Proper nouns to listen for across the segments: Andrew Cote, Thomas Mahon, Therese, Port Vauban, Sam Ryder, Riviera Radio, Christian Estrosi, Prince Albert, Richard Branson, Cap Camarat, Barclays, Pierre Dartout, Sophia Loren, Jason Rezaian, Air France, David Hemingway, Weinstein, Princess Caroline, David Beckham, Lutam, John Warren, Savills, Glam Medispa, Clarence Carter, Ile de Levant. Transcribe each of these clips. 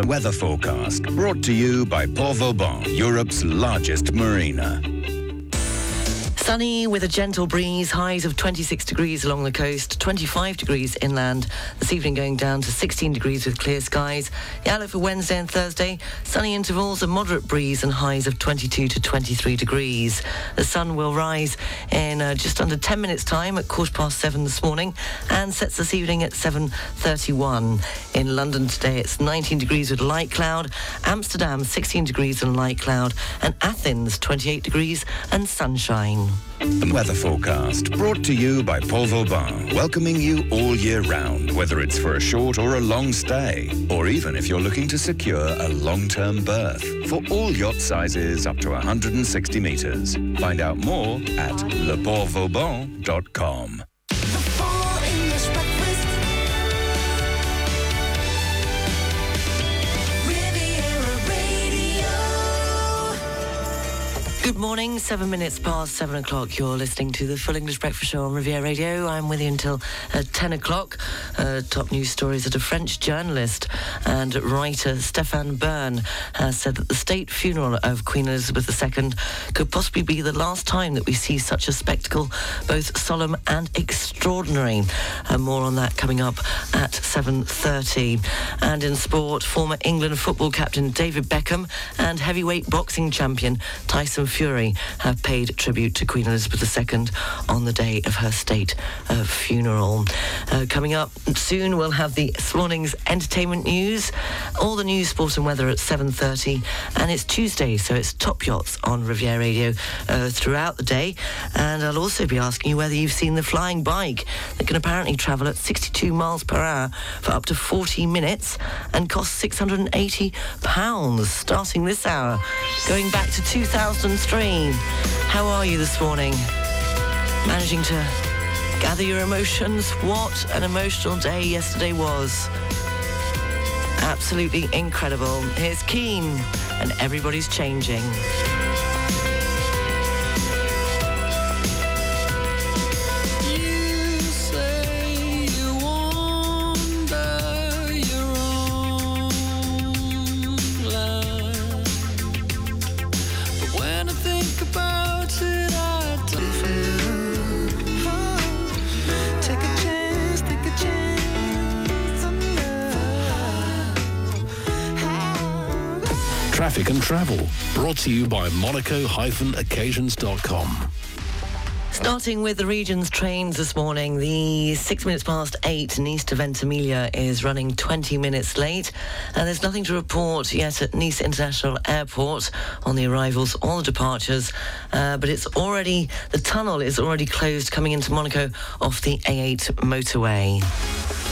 The weather forecast brought to you by Port Vauban, Europe's largest marina. Sunny with a gentle breeze, highs of 26 degrees along the coast, 25 degrees inland. This evening going down to 16 degrees with clear skies. The outlook for Wednesday and Thursday, sunny intervals, a moderate breeze and highs of 22 to 23 degrees. The sun will rise in just under 10 minutes time at 7:15 this morning and sets this evening at 7:31. In London today it's 19 degrees with light cloud, Amsterdam 16 degrees and light cloud, and Athens 28 degrees and sunshine. The weather forecast brought to you by Port Vauban, welcoming you all year round, whether it's for a short or a long stay, or even if you're looking to secure a long-term berth, for all yacht sizes up to 160 metres. Find out more at leportvauban.com. Good morning, 7 minutes past 7 o'clock. You're listening to the Full English Breakfast Show on Riviera Radio. I'm with you until 10 o'clock. Top news stories that a French journalist and writer, Stéphane Bern, has said that the state funeral of Queen Elizabeth II could possibly be the last time that we see such a spectacle, both solemn and extraordinary. More on that coming up at 7:30. And in sport, former England football captain David Beckham and heavyweight boxing champion Tyson Fury have paid tribute to Queen Elizabeth II on the day of her state funeral. Coming up soon, we'll have this morning's entertainment news, all the news, sport and weather at 7:30, and it's Tuesday, so it's Top Yachts on Riviera Radio throughout the day. And I'll also be asking you whether you've seen the flying bike that can apparently travel at 62 miles per hour for up to 40 minutes and costs £680, starting this hour, going back to 2003. How are you this morning? Managing to gather your emotions? What an emotional day yesterday was. Absolutely incredible. Here's Keen and Everybody's Changing. Traffic and travel, brought to you by Monaco-occasions.com. Starting with the region's trains this morning, the 6 minutes past 8 Nice to Ventimiglia is running 20 minutes late, and there's nothing to report yet at Nice International Airport on the arrivals or the departures, but the tunnel is already closed coming into Monaco off the A8 motorway.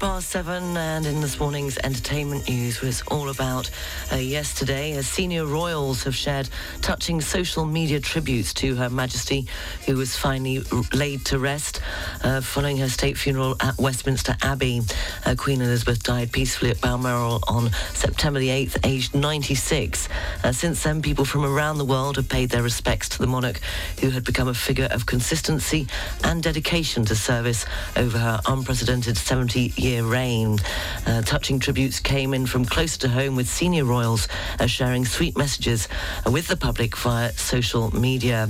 Past 7, and in this morning's entertainment news was all about yesterday, as senior royals have shared touching social media tributes to Her Majesty, who was finally laid to rest following her state funeral at Westminster Abbey. Queen Elizabeth died peacefully at Balmoral on September the 8th, aged 96. Since then, people from around the world have paid their respects to the monarch, who had become a figure of consistency and dedication to service over her unprecedented 70-year reign. Touching tributes came in from closer to home, with senior royals sharing sweet messages with the public via social media.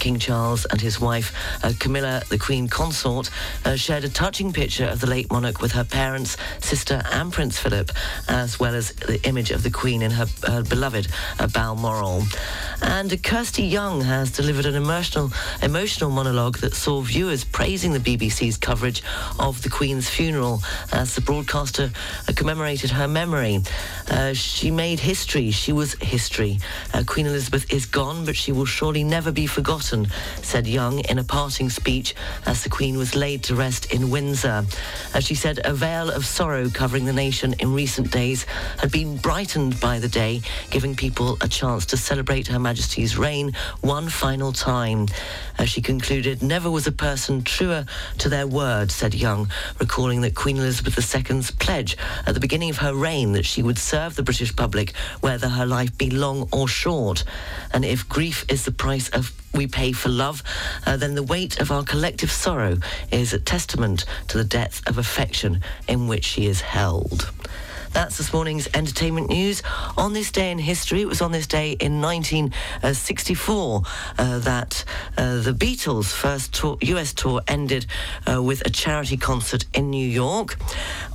King Charles and his wife Camilla, the Queen Consort, shared a touching picture of the late monarch with her parents, sister and Prince Philip, as well as the image of the Queen in her beloved Balmoral. And Kirsty Young has delivered an emotional monologue that saw viewers praising the BBC's coverage of the Queen's funeral, as the broadcaster commemorated her memory. She made history. She was history. Queen Elizabeth is gone, but she will surely never be forgotten, said Young in a parting speech as the Queen Queen was laid to rest in Windsor. As she said, a veil of sorrow covering the nation in recent days had been brightened by the day, giving people a chance to celebrate Her Majesty's reign one final time. As she concluded, never was a person truer to their word, said Young, recalling that Queen Elizabeth II's pledge at the beginning of her reign that she would serve the British public whether her life be long or short. And if grief is the price of we pay for love, then the weight of our collective sorrow is a testament to the depth of affection in which she is held. That's this morning's entertainment news. On this day in history, it was on this day in 1964 that the Beatles' first US tour ended with a charity concert in New York.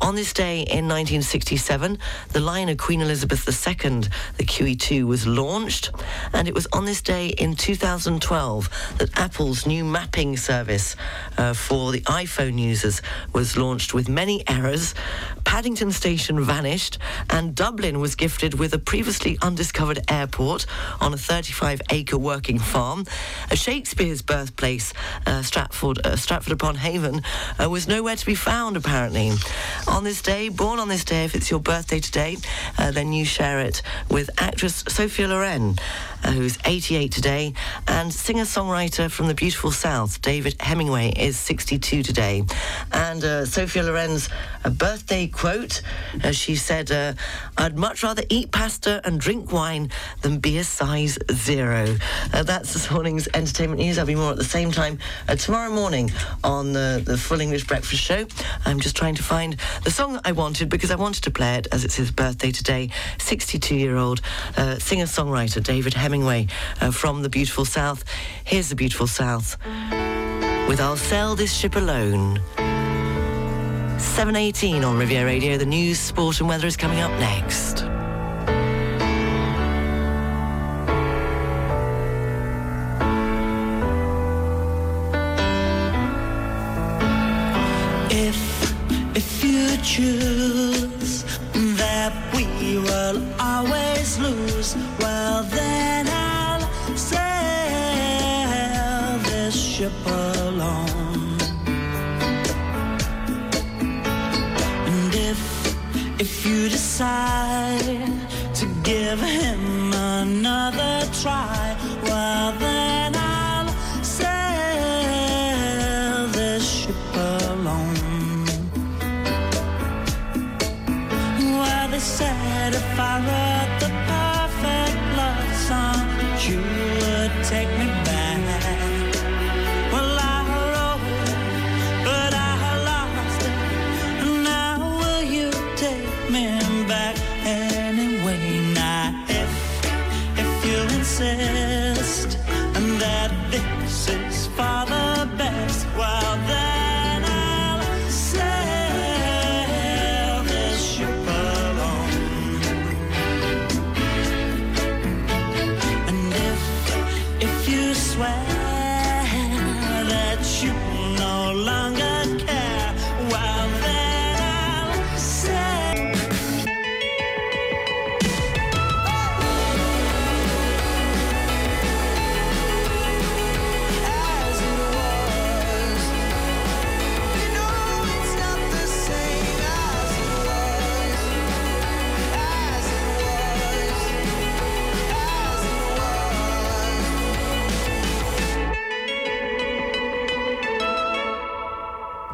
On this day in 1967, the liner Queen Elizabeth II, the QE2, was launched. And it was on this day in 2012 that Apple's new mapping service for the iPhone users was launched with many errors. Paddington Station vanished, and Dublin was gifted with a previously undiscovered airport on a 35-acre working farm. Shakespeare's birthplace, Stratford-upon-Avon, was nowhere to be found, apparently. On this day, born on this day, if it's your birthday today, then you share it with actress Sophia Loren, who's 88 today, and singer-songwriter from The Beautiful South, David Hemingway, is 62 today. And Sophia Loren's birthday quote, as she said, I'd much rather eat pasta and drink wine than be a size zero. That's this morning's entertainment news. I'll be more at the same time tomorrow morning on the Full English Breakfast Show. I'm just trying to find the song I wanted, because I wanted to play it as it's his birthday today. 62-year-old singer-songwriter David Hemingway from The Beautiful South. Here's The Beautiful South with I'll Sail This Ship Alone. 7:18 on Riviera Radio. The news, sport and weather is coming up next. If you choose that we will always lose, well then I'll sail this ship alone. If you decide to give him another try, well then I'll sail this ship alone. Well, they said if I wrote the perfect love song, you would take me back. Well, I and that this is for the best. Well, then I'll sail this ship alone. And if you swear that you no longer care, well, then I'll sail.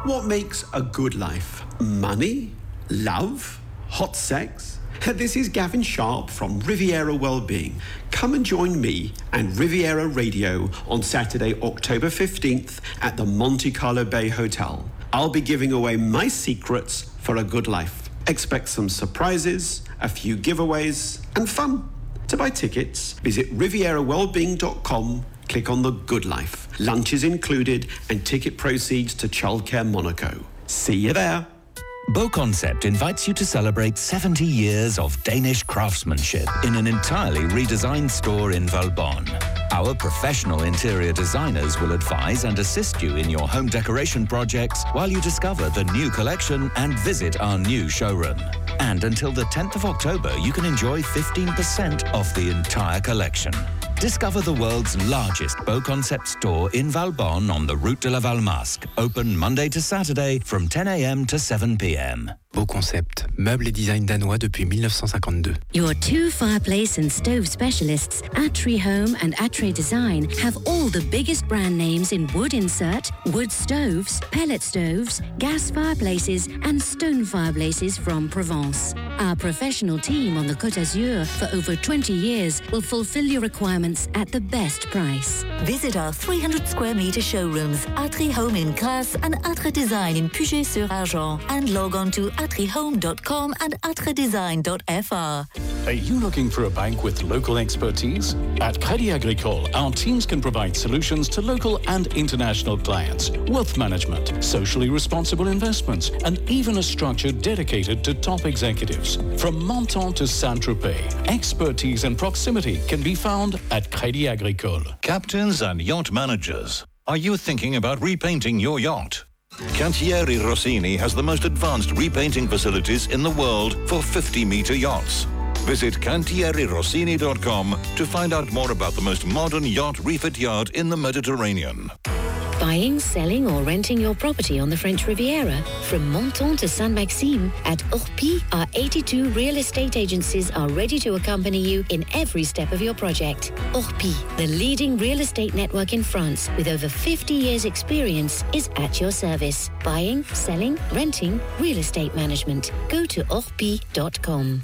What makes a good life? Money? Love? Hot sex? This is Gavin Sharp from Riviera Wellbeing. Come and join me and Riviera Radio on Saturday, October 15th at the Monte Carlo Bay Hotel. I'll be giving away my secrets for a good life. Expect some surprises, a few giveaways, and fun. To buy tickets, visit rivierawellbeing.com. Click on the Good Life. Lunch is included and ticket proceeds to Childcare Monaco. See you there. BoConcept invites you to celebrate 70 years of Danish craftsmanship in an entirely redesigned store in Valbonne. Our professional interior designers will advise and assist you in your home decoration projects while you discover the new collection and visit our new showroom. And until the 10th of October, you can enjoy 15% off the entire collection. Discover the world's largest BoConcept store in Valbonne on the Route de la Valmasque. Open Monday to Saturday from 10 a.m. to 7 p.m. BoConcept, meubles et design danois depuis 1952. Your two fireplace and stove specialists, Atri Home and Atri Design, have all the biggest brand names in wood insert, wood stoves, pellet stoves, gas fireplaces and stone fireplaces from Provence. Our professional team on the Côte d'Azur for over 20 years will fulfill your requirements at the best price. Visit our 300 square meter showrooms, Atri Home in Grasse and Atri Design in Puget-sur-Argent, and log on to atrihome.com and atridesign.fr. Are you looking for a bank with local expertise? At Crédit Agricole, our teams can provide solutions to local and international clients, wealth management, socially responsible investments, and even a structure dedicated to top executives. From Menton to Saint-Tropez, expertise and proximity can be found at Crédit Agricole. Captains and yacht managers, are you thinking about repainting your yacht? Cantieri Rossini has the most advanced repainting facilities in the world for 50-meter yachts. Visit CantieriRossini.com to find out more about the most modern yacht refit yard in the Mediterranean. Buying, selling or renting your property on the French Riviera, from Menton to Saint-Maxime, at Orpi, our 82 real estate agencies are ready to accompany you in every step of your project. Orpi, the leading real estate network in France with over 50 years experience, is at your service. Buying, selling, renting, real estate management. Go to orpi.com.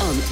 On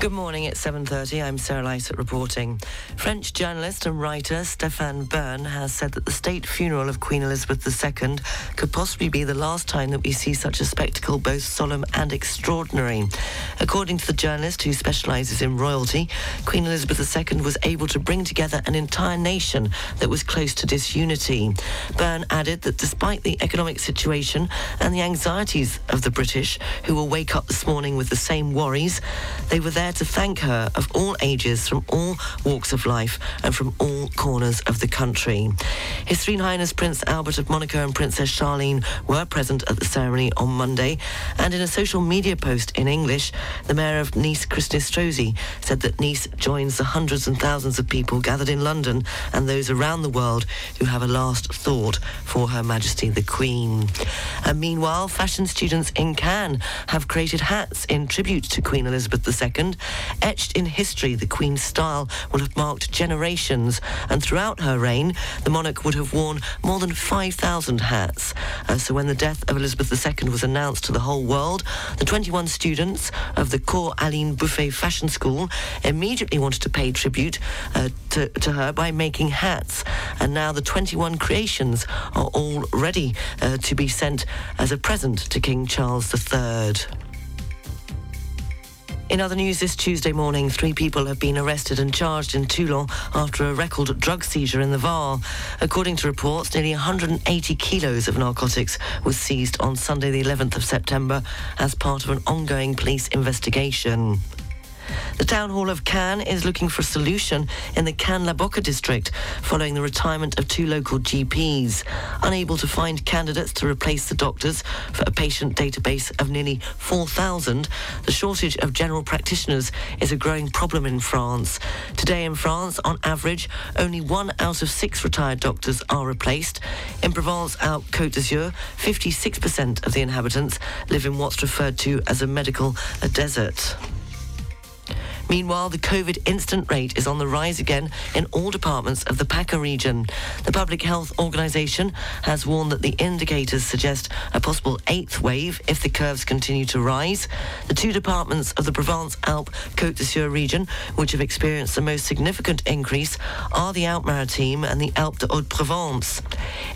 Good morning, it's 7:30. I'm Sarah Lysett reporting. French journalist and writer Stéphane Bern has said that the state funeral of Queen Elizabeth II could possibly be the last time that we see such a spectacle, both solemn and extraordinary. According to the journalist, who specialises in royalty, Queen Elizabeth II was able to bring together an entire nation that was close to disunity. Bern added that despite the economic situation and the anxieties of the British, who will wake up this morning with the same worries, they were there to thank her, of all ages, from all walks of life and from all corners of the country. His Serene Highness Prince Albert of Monaco and Princess Charlene were present at the ceremony on Monday, and in a social media post in English, the Mayor of Nice, Christian Estrosi, said that Nice joins the hundreds and thousands of people gathered in London and those around the world who have a last thought for Her Majesty the Queen. And meanwhile, fashion students in Cannes have created hats in tribute to Queen Elizabeth II. Etched in history, the Queen's style will have marked generations, and throughout her reign, the monarch would have worn more than 5,000 hats. So when the death of Elizabeth II was announced to the whole world, the 21 students of the Cours Aline Buffet Fashion School immediately wanted to pay tribute to her by making hats, and now the 21 creations are all ready to be sent as a present to King Charles III. In other news, this Tuesday morning, 3 people have been arrested and charged in Toulon after a record drug seizure in the Var. According to reports, nearly 180 kilos of narcotics was seized on Sunday the 11th of September as part of an ongoing police investigation. The Town Hall of Cannes is looking for a solution in the Cannes-la-Bocca district following the retirement of 2 local GPs. Unable to find candidates to replace the doctors for a patient database of nearly 4,000, the shortage of general practitioners is a growing problem in France. Today in France, on average, only 1 out of 6 retired doctors are replaced. In Provence-Alpes-Côte d'Azur, 56% of the inhabitants live in what's referred to as a medical desert. Meanwhile, the COVID incident rate is on the rise again in all departments of the PACA region. The Public Health Organization has warned that the indicators suggest a possible eighth wave if the curves continue to rise. The two departments of the Provence-Alpes-Côte d'Azur region, which have experienced the most significant increase, are the Alpes-Maritimes and the Alpes de Haute-Provence.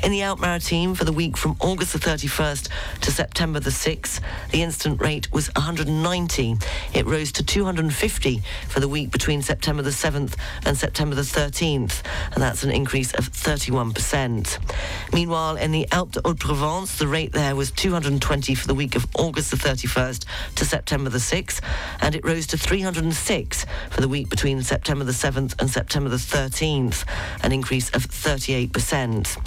In the Alpes-Maritimes, for the week from August the 31st to September the 6th, the incident rate was 190. It rose to 250 for the week between September the 7th and September the 13th, and that's an increase of 31%. Meanwhile, in the Alpes de Haute-Provence, the rate there was 220 for the week of August the 31st to September the 6th, and it rose to 306 for the week between September the 7th and September the 13th, an increase of 38%.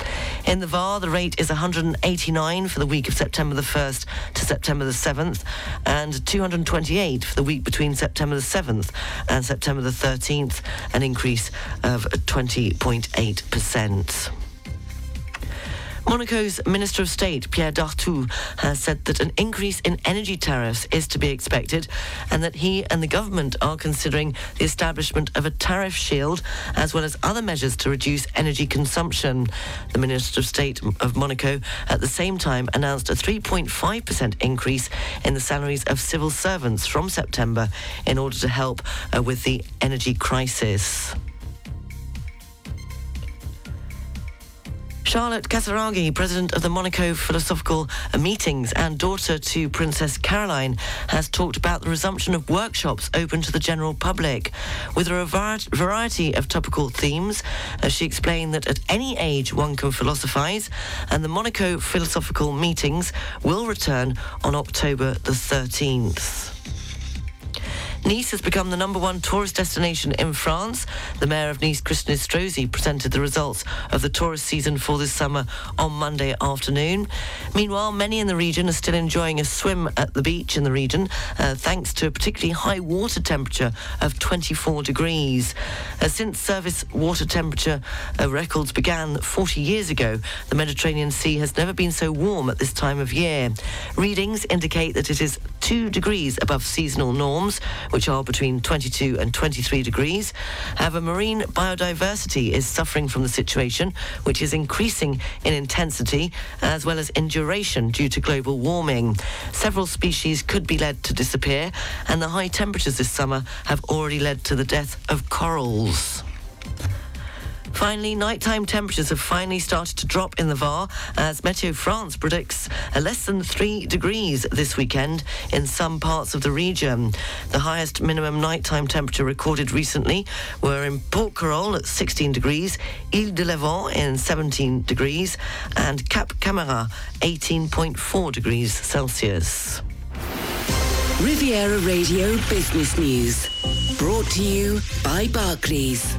In the Var, the rate is 189 for the week of September the 1st to September the 7th, and 228 for the week between September the 7th and September the 13th, an increase of 20.8%. Monaco's Minister of State, Pierre Dartout, has said that an increase in energy tariffs is to be expected and that he and the government are considering the establishment of a tariff shield as well as other measures to reduce energy consumption. The Minister of State of Monaco at the same time announced a 3.5% increase in the salaries of civil servants from September in order to help with the energy crisis. Charlotte Casaraghi, president of the Monaco Philosophical Meetings and daughter to Princess Caroline, has talked about the resumption of workshops open to the general public. With a variety of topical themes, she explained that at any age one can philosophise, and the Monaco Philosophical Meetings will return on October the 13th. Nice has become the #1 tourist destination in France. The mayor of Nice, Christian Estrosi, presented the results of the tourist season for this summer on Monday afternoon. Meanwhile, many in the region are still enjoying a swim at the beach in the region, thanks to a particularly high water temperature of 24 degrees. Since service water temperature records began 40 years ago, the Mediterranean Sea has never been so warm at this time of year. Readings indicate that it is 2 degrees above seasonal norms, which are between 22 and 23 degrees. However, marine biodiversity is suffering from the situation, which is increasing in intensity as well as in duration due to global warming. Several species could be led to disappear, and the high temperatures this summer have already led to the death of corals. Finally, nighttime temperatures have finally started to drop in the Var, as Météo France predicts less than 3 degrees this weekend in some parts of the region. The highest minimum nighttime temperature recorded recently were in Porquerolles at 16 degrees, Ile de Levant in 17 degrees, and Cap Camarat 18.4 degrees Celsius. Riviera Radio Business News, brought to you by Barclays.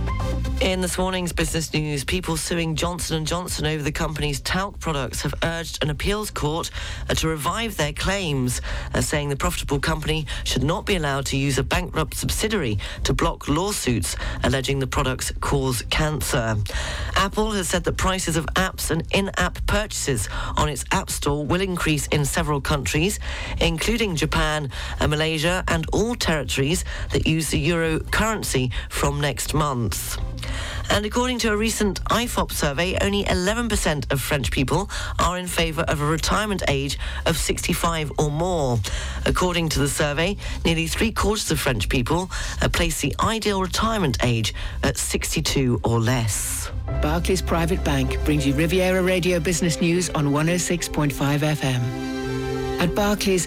In this morning's business news, people suing Johnson & Johnson over the company's talc products have urged an appeals court to revive their claims, saying the profitable company should not be allowed to use a bankrupt subsidiary to block lawsuits alleging the products cause cancer. Apple has said that prices of apps and in-app purchases on its App Store will increase in several countries, including Japan, Malaysia and all territories that use the euro currency from next month. And according to a recent IFOP survey, only 11% of French people are in favour of a retirement age of 65 or more. According to the survey, nearly 3/4 of French people place the ideal retirement age at 62 or less. Barclays Private Bank brings you Riviera Radio Business News on 106.5 FM. At Barclays,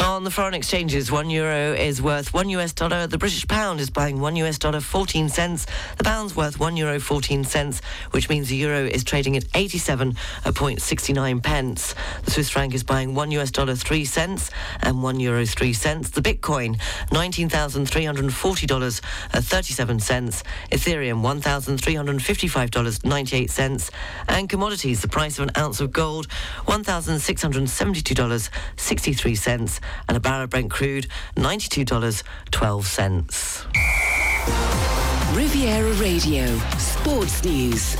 On the foreign exchanges, €1 is worth $1. The British pound is buying $1.14. The pound's worth €1.14, which means the euro is trading at 87.69 pence. The Swiss franc is buying $1.03 and €1.03. The Bitcoin, $19,340.37. Ethereum, $1,355.98. And commodities, the price of an ounce of gold, $1,672.63. And a barrel of Brent crude, $92.12. Riviera Radio Sports News.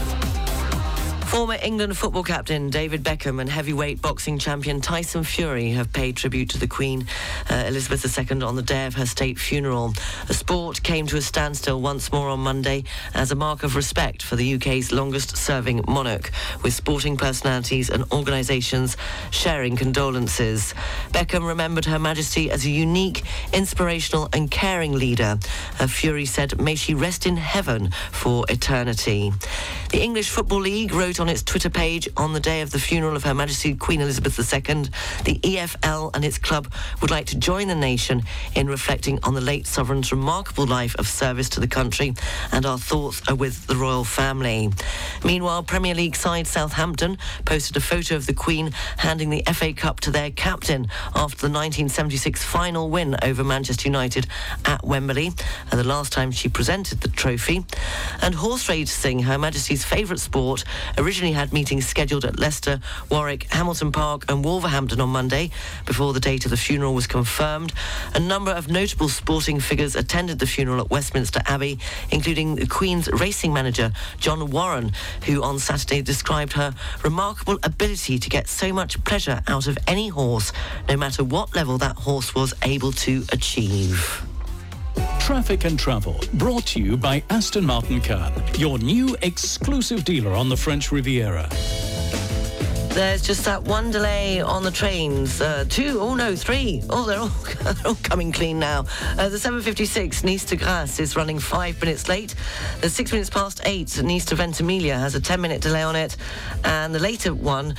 Former England football captain David Beckham and heavyweight boxing champion Tyson Fury have paid tribute to the Queen Elizabeth II on the day of her state funeral. The sport came to a standstill once more on Monday as a mark of respect for the UK's longest-serving monarch, with sporting personalities and organisations sharing condolences. Beckham remembered Her Majesty as a unique, inspirational and caring leader. Fury said, "May she rest in heaven for eternity." The English Football League wrote on its Twitter page, on the day of the funeral of Her Majesty Queen Elizabeth II, the EFL and its club would like to join the nation in reflecting on the late sovereign's remarkable life of service to the country, and our thoughts are with the royal family. Meanwhile, Premier League side Southampton posted a photo of the Queen handing the FA Cup to their captain after the 1976 final win over Manchester United at Wembley, and the last time she presented the trophy. And horse racing, Her Majesty's favourite sport, originally had meetings scheduled at Leicester, Warwick, Hamilton Park and Wolverhampton on Monday before the date of the funeral was confirmed. A number of notable sporting figures attended the funeral at Westminster Abbey, including the Queen's racing manager, John Warren, who on Saturday described her remarkable ability to get so much pleasure out of any horse, no matter what level that horse was able to achieve. Traffic and Travel, brought to you by Aston Martin Caen, your new exclusive dealer on the French Riviera. There's just that one delay on the trains. Three. They're all coming clean now. The 7.56 Nice to Grasse is running 5 minutes late. The 6 minutes past eight Nice to Ventimiglia has a 10-minute delay on it. And the later one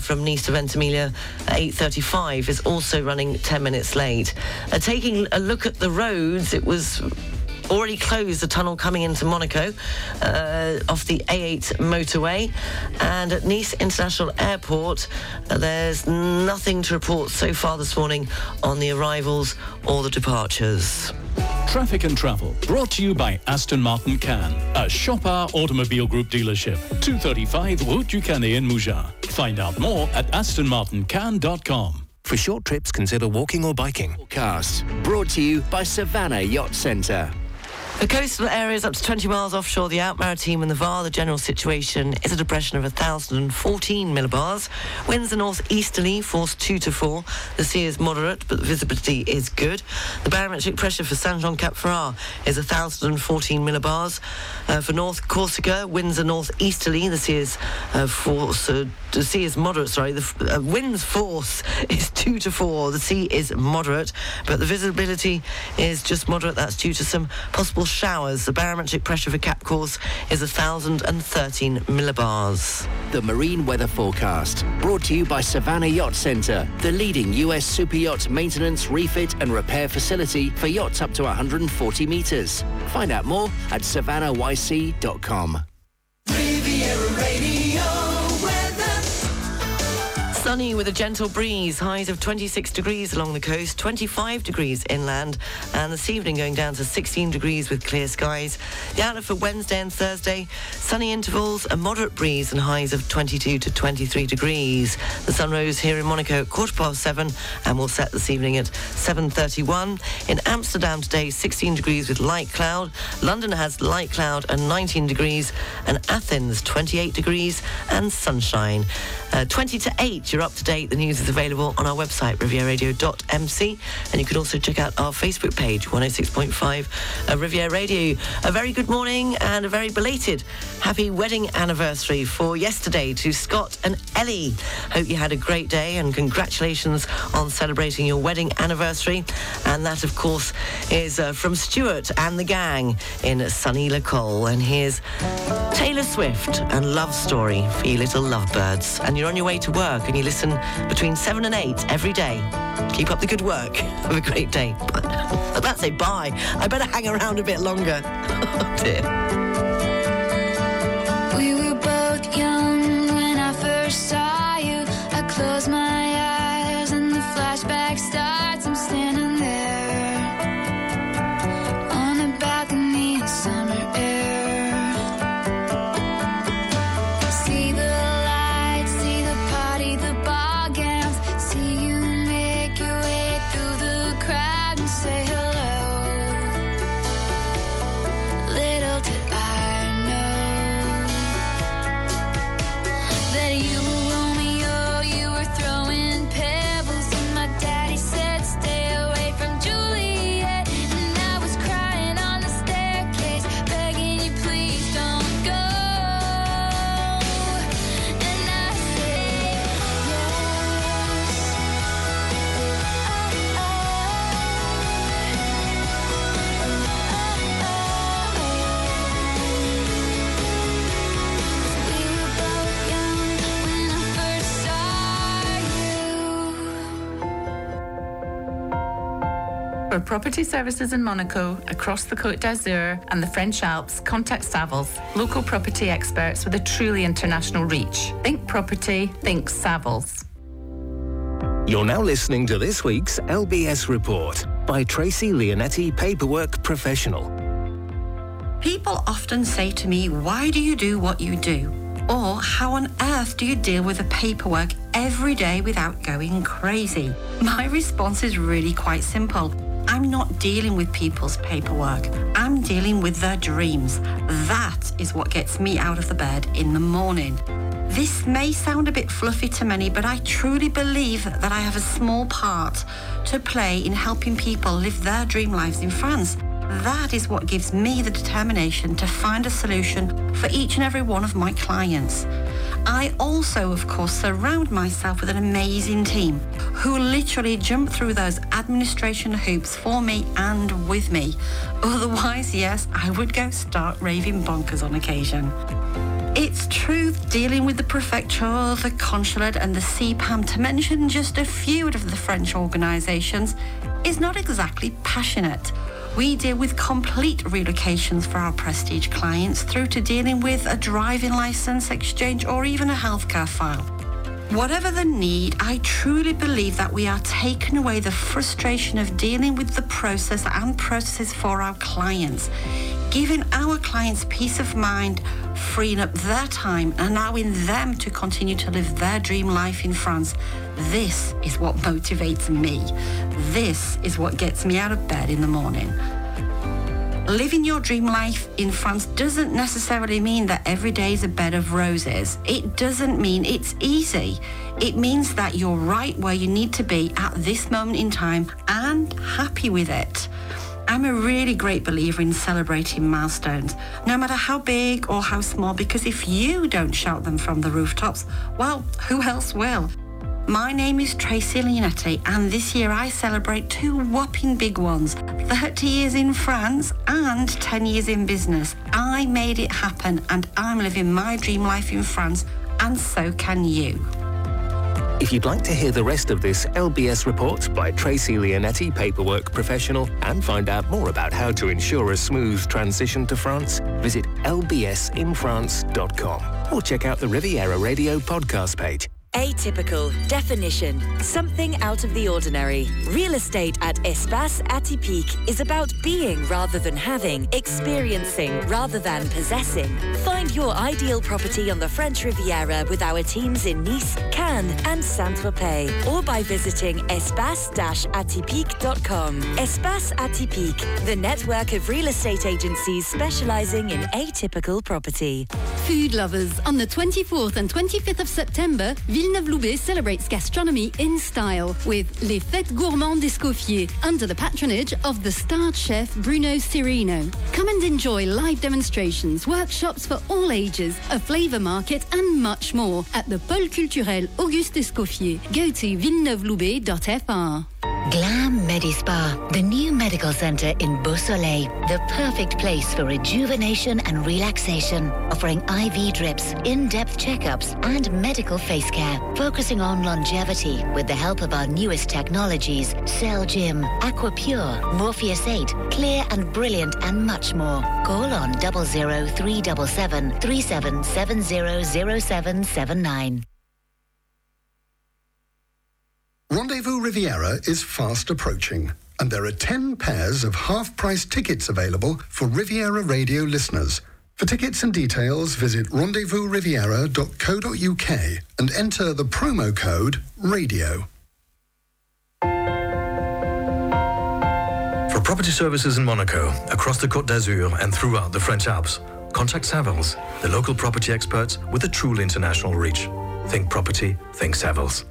from Nice to Ventimiglia at 8.35 is also running 10 minutes late. Taking a look at the roads, it was already closed, the tunnel coming into Monaco off the A8 motorway, and at Nice International Airport there's nothing to report so far this morning on the arrivals or the departures. Traffic and Travel, brought to you by Aston Martin Caen, a Chopard Automobile Group dealership, 235 Route du Canet in Mougins. Find out more at astonmartincaen.com. For short trips, consider walking or biking. Cast, brought to you by Savannah Yacht Centre. The coastal areas up to 20 miles offshore, the Out Maritime and the Var, the general situation is a depression of 1,014 millibars. Winds are northeasterly, force 2 to 4. The sea is moderate, but the visibility is good. The barometric pressure for Saint-Jean-Cap-Ferrat is 1,014 millibars. For North Corsica, winds are northeasterly. The sea is moderate, The wind's force is 2 to 4. The sea is moderate, but the visibility is just moderate. That's due to some possible showers. The barometric pressure for Cap Corse is 1,013 millibars. The Marine Weather Forecast, brought to you by Savannah Yacht Centre, the leading US super yacht maintenance, refit and repair facility for yachts up to 140 metres. Find out more at savannahyc.com. Riviera Radio. Sunny with a gentle breeze, highs of 26 degrees along the coast, 25 degrees inland, and this evening going down to 16 degrees with clear skies. The outlook for Wednesday and Thursday, sunny intervals, a moderate breeze and highs of 22 to 23 degrees. The sun rose here in Monaco at 7:15 and will set this evening at 7:31. In Amsterdam today, 16 degrees with light cloud. London has light cloud and 19 degrees, and Athens 28 degrees and sunshine. 20 to 8, you're up to date. The news is available on our website, rivieradio.mc, and you can also check out our Facebook page, 106.5 Riviera Radio. A very good morning and a very belated happy wedding anniversary for yesterday to Scott and Ellie. Hope you had a great day, and congratulations on celebrating your wedding anniversary. And that, of course, is from Stuart and the gang in sunny La Colle. And here's Taylor Swift and Love Story for you little lovebirds. And you're on your way to work and you listen listen between 7 and 8 every day. Keep up the good work. Have a great day. I'd about to say bye. I better hang around a bit longer. Oh, dear. We were both young when I first saw you. I closed my eyes and the flashback starts. I'm standing there on the balcony in summer air. For property services in Monaco, across the Côte d'Azur and the French Alps, contact Savills, local property experts with a truly international reach. Think property, think Savills. You're now listening to this week's LBS Report by Tracy Leonetti, paperwork professional. People often say to me, why do you do what you do? Or how on earth do you deal with the paperwork every day without going crazy? My response is really quite simple. I'm not dealing with people's paperwork. I'm dealing with their dreams. That is what gets me out of the bed in the morning. This may sound a bit fluffy to many, but I truly believe that I have a small part to play in helping people live their dream lives in France. That is what gives me the determination to find a solution for each and every one of my clients. I also, of course, surround myself with an amazing team who literally jump through those administration hoops for me and with me. Otherwise, yes, I would go start raving bonkers on occasion. It's truth, dealing with the prefecture, the consulate and the CPAM, to mention just a few of the French organisations, is not exactly passionate. We deal with complete relocations for our prestige clients through to dealing with a driving licence exchange or even a healthcare file. Whatever the need, I truly believe that we are taking away the frustration of dealing with the process and processes for our clients, giving our clients peace of mind, freeing up their time and allowing them to continue to live their dream life in France. This is what motivates me. This is what gets me out of bed in the morning. Living your dream life in France doesn't necessarily mean that every day is a bed of roses. It doesn't mean it's easy. It means that you're right where you need to be at this moment in time and happy with it. I'm a really great believer in celebrating milestones, no matter how big or how small, because if you don't shout them from the rooftops, well, who else will? My name is Tracy Leonetti, and this year I celebrate two whopping big ones, 30 years in France and 10 years in business. I made it happen, and I'm living my dream life in France, and so can you. If you'd like to hear the rest of this LBS report by Tracy Leonetti, paperwork professional, and find out more about how to ensure a smooth transition to France, visit lbsinfrance.com or check out the Riviera Radio podcast page. Atypical. Definition. Something out of the ordinary. Real estate at Espace Atypique is about being rather than having, experiencing rather than possessing. Find your ideal property on the French Riviera with our teams in Nice, Cannes and Saint-Tropez, or by visiting espace-atypique.com. Espace Atypique, the network of real estate agencies specialising in atypical property. Food lovers, on the 24th and 25th of September, Villeneuve Loubet celebrates gastronomy in style with Les Fêtes Gourmandes d'Escoffier under the patronage of the starred chef Bruno Cirino. Come and enjoy live demonstrations, workshops for all ages, a flavour market and much more at the Pôle Culturel Auguste Escoffier. Go to villeneuveloubet.fr. Glam Medispa, the new medical centre in Beausoleil. The perfect place for rejuvenation and relaxation, offering IV drips, in-depth checkups and medical face care, focusing on longevity with the help of our newest technologies, Cell Gym, Aquapure, Morpheus 8, Clear and Brilliant and much more. Call on 00377 37700779. Rendezvous Riviera is fast approaching, and there are 10 pairs of half-price tickets available for Riviera Radio listeners. For tickets and details, visit rendezvousriviera.co.uk and enter the promo code RADIO. For property services in Monaco, across the Côte d'Azur and throughout the French Alps, contact Savills, the local property experts with a truly international reach. Think property, think Savills.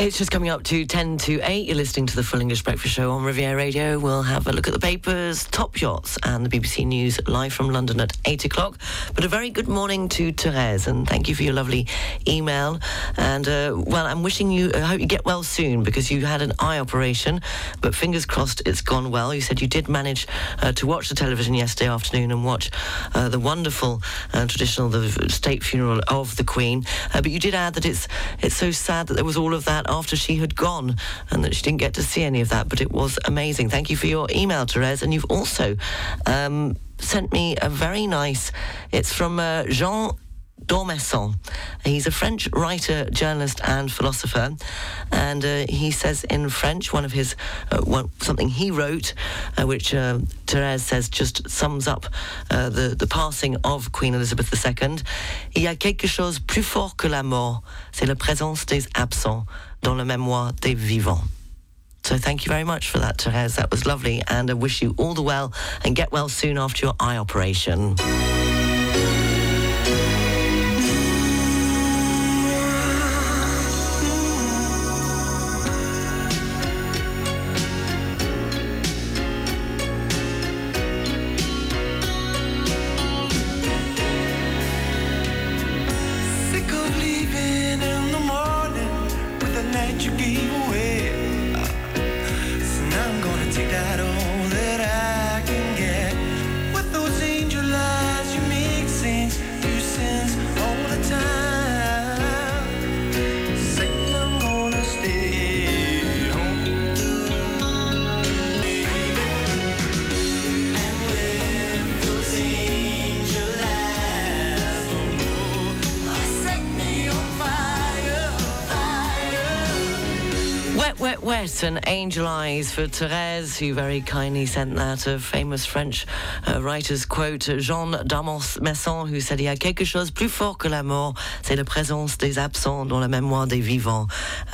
It's just coming up to 10 to 8. You're listening to the Full English Breakfast Show on Riviera Radio. We'll have a look at the papers, top yachts and the BBC News live from London at 8 o'clock. But a very good morning to Therese, and thank you for your lovely email. And, well, I'm wishing you... I hope you get well soon, because you had an eye operation, but fingers crossed it's gone well. You said you did manage to watch the television yesterday afternoon and watch the wonderful traditional state funeral of the Queen. But you did add that it's so sad that there was all of that after she had gone and that she didn't get to see any of that, but it was amazing. Thank you for your email, Therese, and you've also sent me a very nice... It's from Jean d'Ormesson. He's a French writer, journalist and philosopher, and he says in French one of his something he wrote, which Therese says just sums up the passing of Queen Elizabeth II. Il y a quelque chose plus fort que la mort, c'est la présence des absents dans la mémoire des vivants. So thank you very much for that, Therese. That was lovely, and I wish you all the well, and get well soon after your eye operation. And Angel Eyes for Therese, who very kindly sent that, a famous French writer's quote, Jean d'Ormesson, who said, "Il y a quelque chose plus fort que la mort, c'est la présence des absents dans la mémoire des vivants,"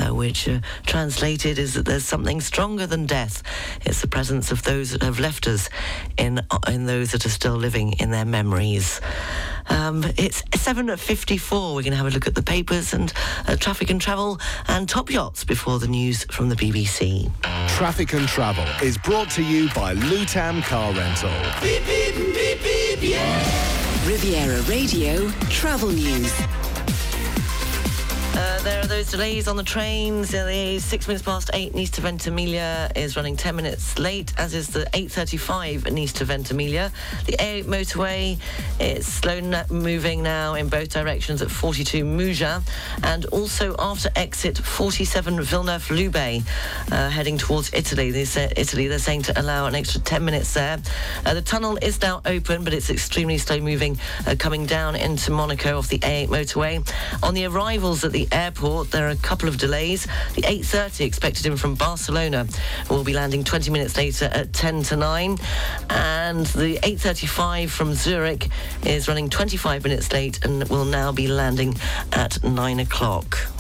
which translated is that there's something stronger than death. It's the presence of those that have left us in those that are still living in their memories. It's 7:54. We're going to have a look at the papers and traffic and travel and top yachts before the news from the BBC. Traffic and Travel is brought to you by Lutam Car Rental. Beep, beep, beep, beep, yeah. Riviera Radio Travel News. There are those delays on the trains. The 6 minutes past 8 Nice to Ventimiglia is running 10 minutes late, as is the 8:35 Nice to Ventimiglia. The A8 motorway is slow moving now in both directions at 42 Mougins, and also after exit 47 Villeneuve Loubet, heading towards Italy. They're saying to allow an extra 10 minutes there. The tunnel is now open, but it's extremely slow moving coming down into Monaco off the A8 motorway. On the arrivals at the airport, there are a couple of delays. The 8:30 expected in from Barcelona will be landing 20 minutes later at 8:50, and the 8:35 from Zurich is running 25 minutes late and will now be landing at 9:00.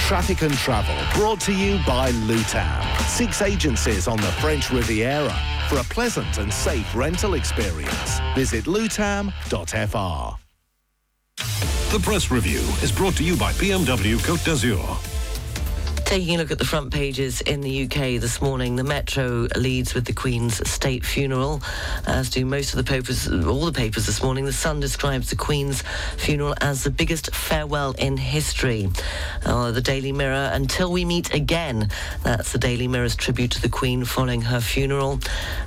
Traffic and Travel brought to you by Lutam. 6 agencies on the French Riviera. For a pleasant and safe rental experience, visit lutam.fr. The Press Review is brought to you by BMW Côte d'Azur. Taking a look at the front pages in the UK this morning, the Metro leads with the Queen's state funeral, as do most of the papers, all the papers this morning. The Sun describes the Queen's funeral as the biggest farewell in history. The Daily Mirror, until we meet again. That's the Daily Mirror's tribute to the Queen following her funeral.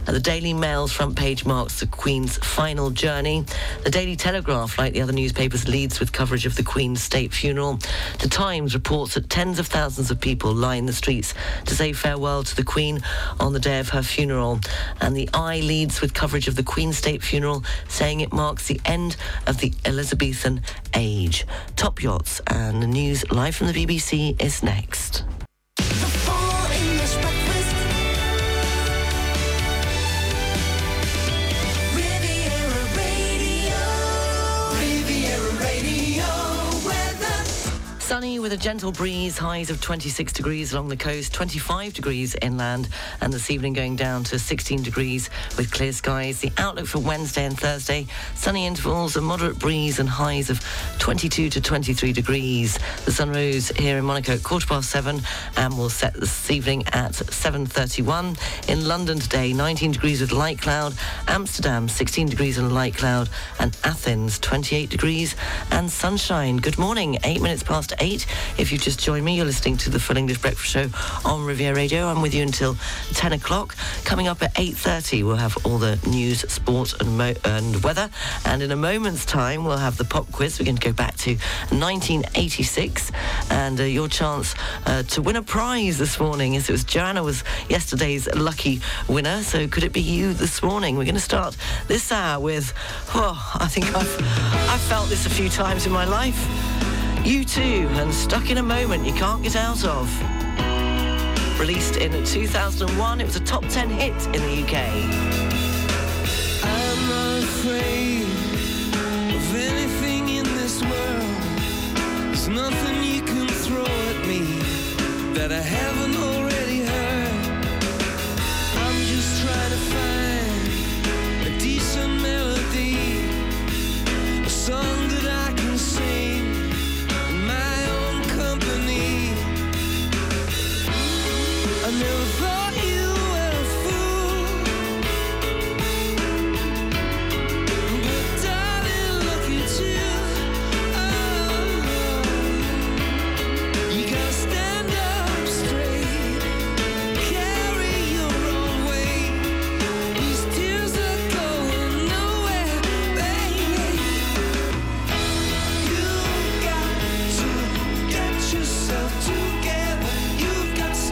The Daily Mail's front page marks the Queen's final journey. The Daily Telegraph, like the other newspapers, leads with coverage of the Queen's state funeral. The Times reports that tens of thousands of people line the streets to say farewell to the Queen on the day of her funeral. And the Eye leads with coverage of the Queen's state funeral, saying it marks the end of the Elizabethan age. Top yachts and the news live from the BBC is next. Sunny with a gentle breeze, highs of 26 degrees along the coast, 25 degrees inland, and this evening going down to 16 degrees with clear skies. The outlook for Wednesday and Thursday, sunny intervals, a moderate breeze and highs of 22 to 23 degrees. The sun rose here in Monaco at 7:15 and will set this evening at 7:31. In London today, 19 degrees with light cloud, Amsterdam 16 degrees and light cloud, and Athens 28 degrees and sunshine. Good morning, 8 minutes past 8. If you just joined me, you're listening to the Full English Breakfast Show on Riviera Radio. I'm with you until 10 o'clock. Coming up at 8:30, we'll have all the news, sport and weather. And in a moment's time, we'll have the pop quiz. We're going to go back to 1986. And your chance to win a prize this morning is, it was Joanna was yesterday's lucky winner. So could it be you this morning? We're going to start this hour with, I think I've felt this a few times in my life. You Too, and Stuck in a Moment You Can't Get Out Of. Released in 2001, it was a top 10 hit in the UK. I'm not afraid of anything in this world. There's nothing you can throw at me that I haven't already heard. I'm just trying to find a decent melody, a song that I can sing. I never thought you were a fool, but darling, look at you. Oh, you gotta stand up straight, carry your own weight. These tears are going nowhere, baby. You got to get yourself together. You've got stuff.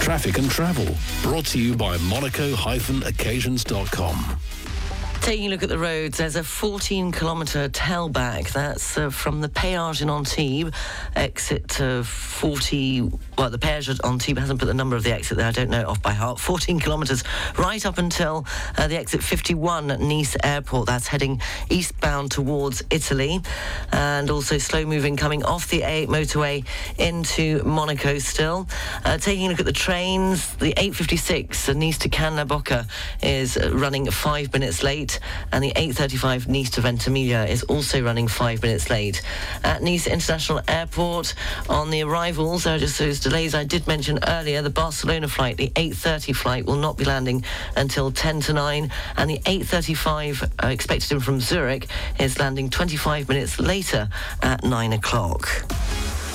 Traffic and travel, brought to you by Monaco-occasions.com. Taking a look at the roads, there's a 14-kilometre tailback. That's from the Péage-en-Antibes, exit 40... Well, the Péage-en-Antibes hasn't put the number of the exit there. I don't know it off by heart. 14 kilometres right up until the exit 51 at Nice Airport. That's heading eastbound towards Italy. And also slow-moving coming off the A8 motorway into Monaco still. Taking a look at the trains, the 8.56 Nice to Cannes-la-Bocca is running 5 minutes late, and the 8.35 Nice to Ventimiglia is also running 5 minutes late. At Nice International Airport, on the arrivals, there are just those delays I did mention earlier. The Barcelona flight, the 8.30 flight, will not be landing until 10 to 9, and the 8.35 expected in from Zurich is landing 25 minutes later at 9 o'clock.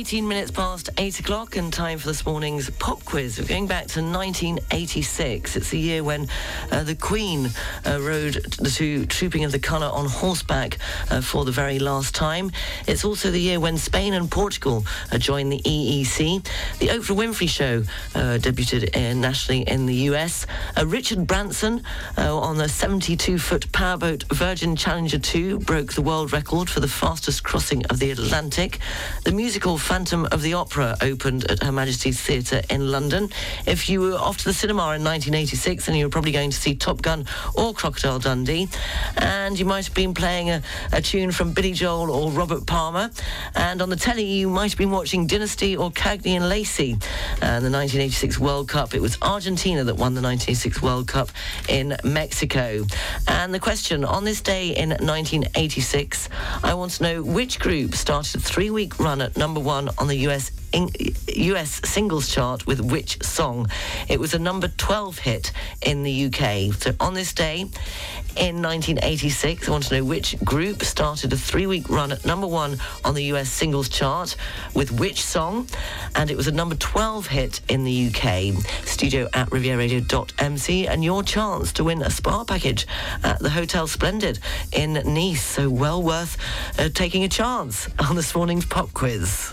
18 minutes past 8 o'clock and time for this morning's pop quiz. We're going back to 1986. It's the year when the Queen rode to Trooping of the Colour on horseback for the very last time. It's also the year when Spain and Portugal joined the EEC. The Oprah Winfrey Show debuted nationally in the US. Richard Branson on the 72-foot powerboat Virgin Challenger 2 broke the world record for the fastest crossing of the Atlantic. The musical Phantom of the Opera opened at Her Majesty's Theatre in London. If you were off to the cinema in 1986, then you were probably going to see Top Gun or Crocodile Dundee. And you might have been playing a tune from Billy Joel or Robert Palmer. And on the telly, you might have been watching Dynasty or Cagney and Lacey. And the 1986 World Cup, it was Argentina that won the 1986 World Cup in Mexico. And the question, on this day in 1986, I want to know which group started a 3-week run at number one on the US singles chart with which song? It was a number 12 hit in the UK. So on this day in 1986, I want to know which group started a 3-week run at number one on the US singles chart with which song? And it was a number 12 hit in the UK. Studio at rivieradio.mc, and your chance to win a spa package at the Hotel Splendid in Nice. So well worth taking a chance on this morning's pop quiz.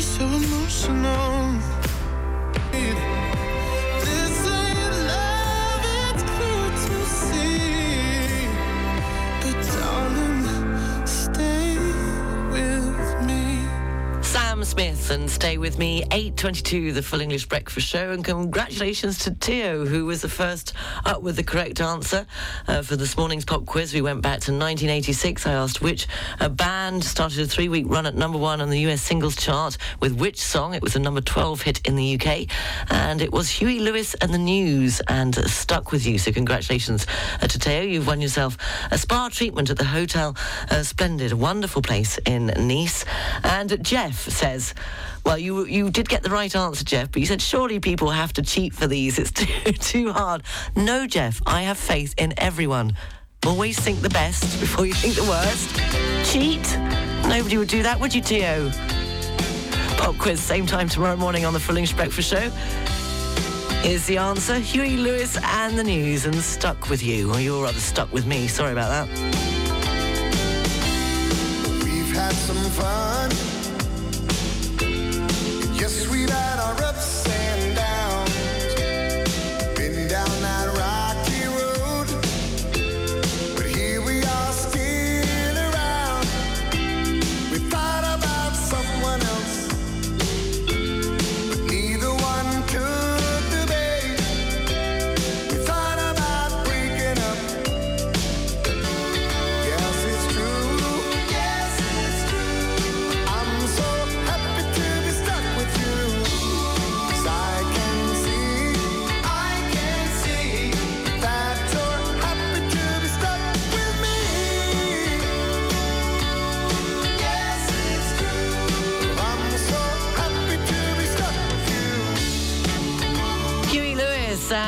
so emotional. This ain't love, it's clear to see, but darling, stay with me. Sam Smith and Stay With Me. 8.22, the Full English Breakfast Show, and congratulations to Teo, who was the first up with the correct answer for this morning's pop quiz. We went back to 1986. I asked which band started a 3-week run at number one on the US singles chart with which song. It was a number 12 hit in the UK, and it was Huey Lewis and the News, and Stuck With You. So congratulations to Teo. You've won yourself a spa treatment at the Hotel Splendid, a wonderful place in Nice. And Jeff says, well, you did get the right answer, Jeff, but you said surely people have to cheat for these. It's too hard. No, Jeff, I have faith in everyone. Always think the best before you think the worst. Cheat? Nobody would do that, would you, Teo? Pop quiz, same time tomorrow morning on the Full English Breakfast Show. Here's the answer. Huey Lewis and the News, and Stuck With You. Or you're rather stuck with me. Sorry about that. We've had some fun. Yes, we've had our ups and downs.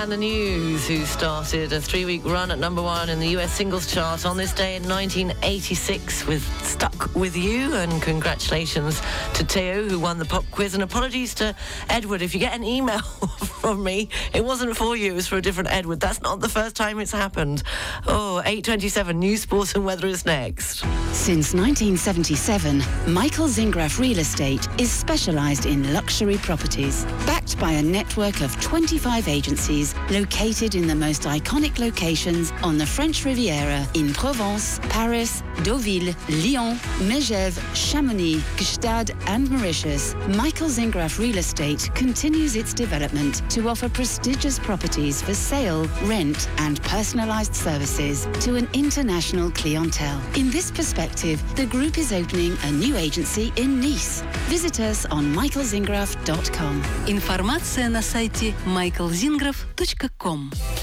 and the News, who started a three-week run at number one in the US singles chart on this day in 1986 with Stuck With You. And congratulations to Teo, who won the pop quiz, and apologies to Edward. If you get an email from me, it wasn't for you, it was for a different Edward. That's not the first time it's happened. 8:27, news, sports and weather is next. Since 1977, Michael Zingraff Real Estate is specialised in luxury properties, backed by a network of 25 agencies located in the most iconic locations on the French Riviera in Provence, Paris, Deauville, Lyon, Megève, Chamonix, Gstaad and Mauritius. Michael Zingraff Real Estate continues its development to offer prestigious properties for sale, rent and personalised services to an international clientele. In this perspective, the group is opening a new agency in Nice. Visit us on michaelzingraff.com. Информация на сайте michaelzingraff.com.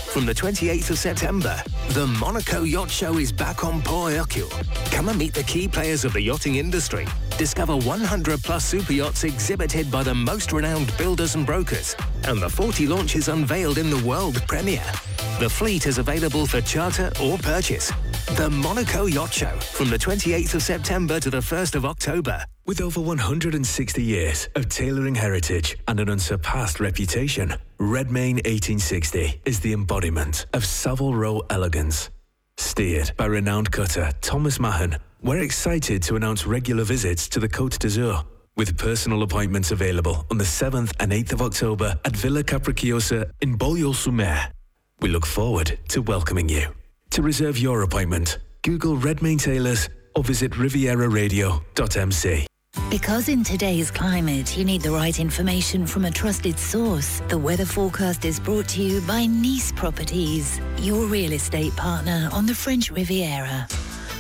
From the 28th of September, the Monaco Yacht Show is back on Port Hercule. Come and meet the key players of the yachting industry. Discover 100-plus super yachts exhibited by the most renowned builders and brokers, and the 40 launches unveiled in the world premiere. The fleet is available for charter or purchase. The Monaco Yacht Show, from the 28th of September to the 1st of October. With over 160 years of tailoring heritage and an unsurpassed reputation, Redmayne 1860 is the embodiment of Savile Row elegance. Steered by renowned cutter Thomas Mahon, we're excited to announce regular visits to the Côte d'Azur, with personal appointments available on the 7th and 8th of October at Villa Capriciosa in Beaulieu-sur-Mer. We look forward to welcoming you. To reserve your appointment, Google Redmayne Tailors or visit rivieraradio.mc. Because in today's climate, you need the right information from a trusted source, the weather forecast is brought to you by Nice Properties, your real estate partner on the French Riviera.